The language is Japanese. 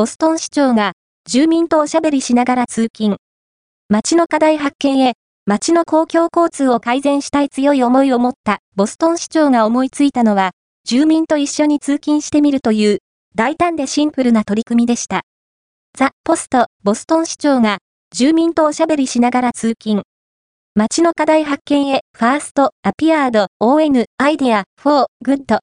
ボストン市長が住民とおしゃべりしながら通勤。街の課題発見へ、街の公共交通を改善したい強い思いを持ったボストン市長が思いついたのは、住民と一緒に通勤してみるという大胆でシンプルな取り組みでした。ザ・ポスト、ボストン市長が住民とおしゃべりしながら通勤。街の課題発見へ、ファースト、アピアード、ON、アイデア、フォー、グッド。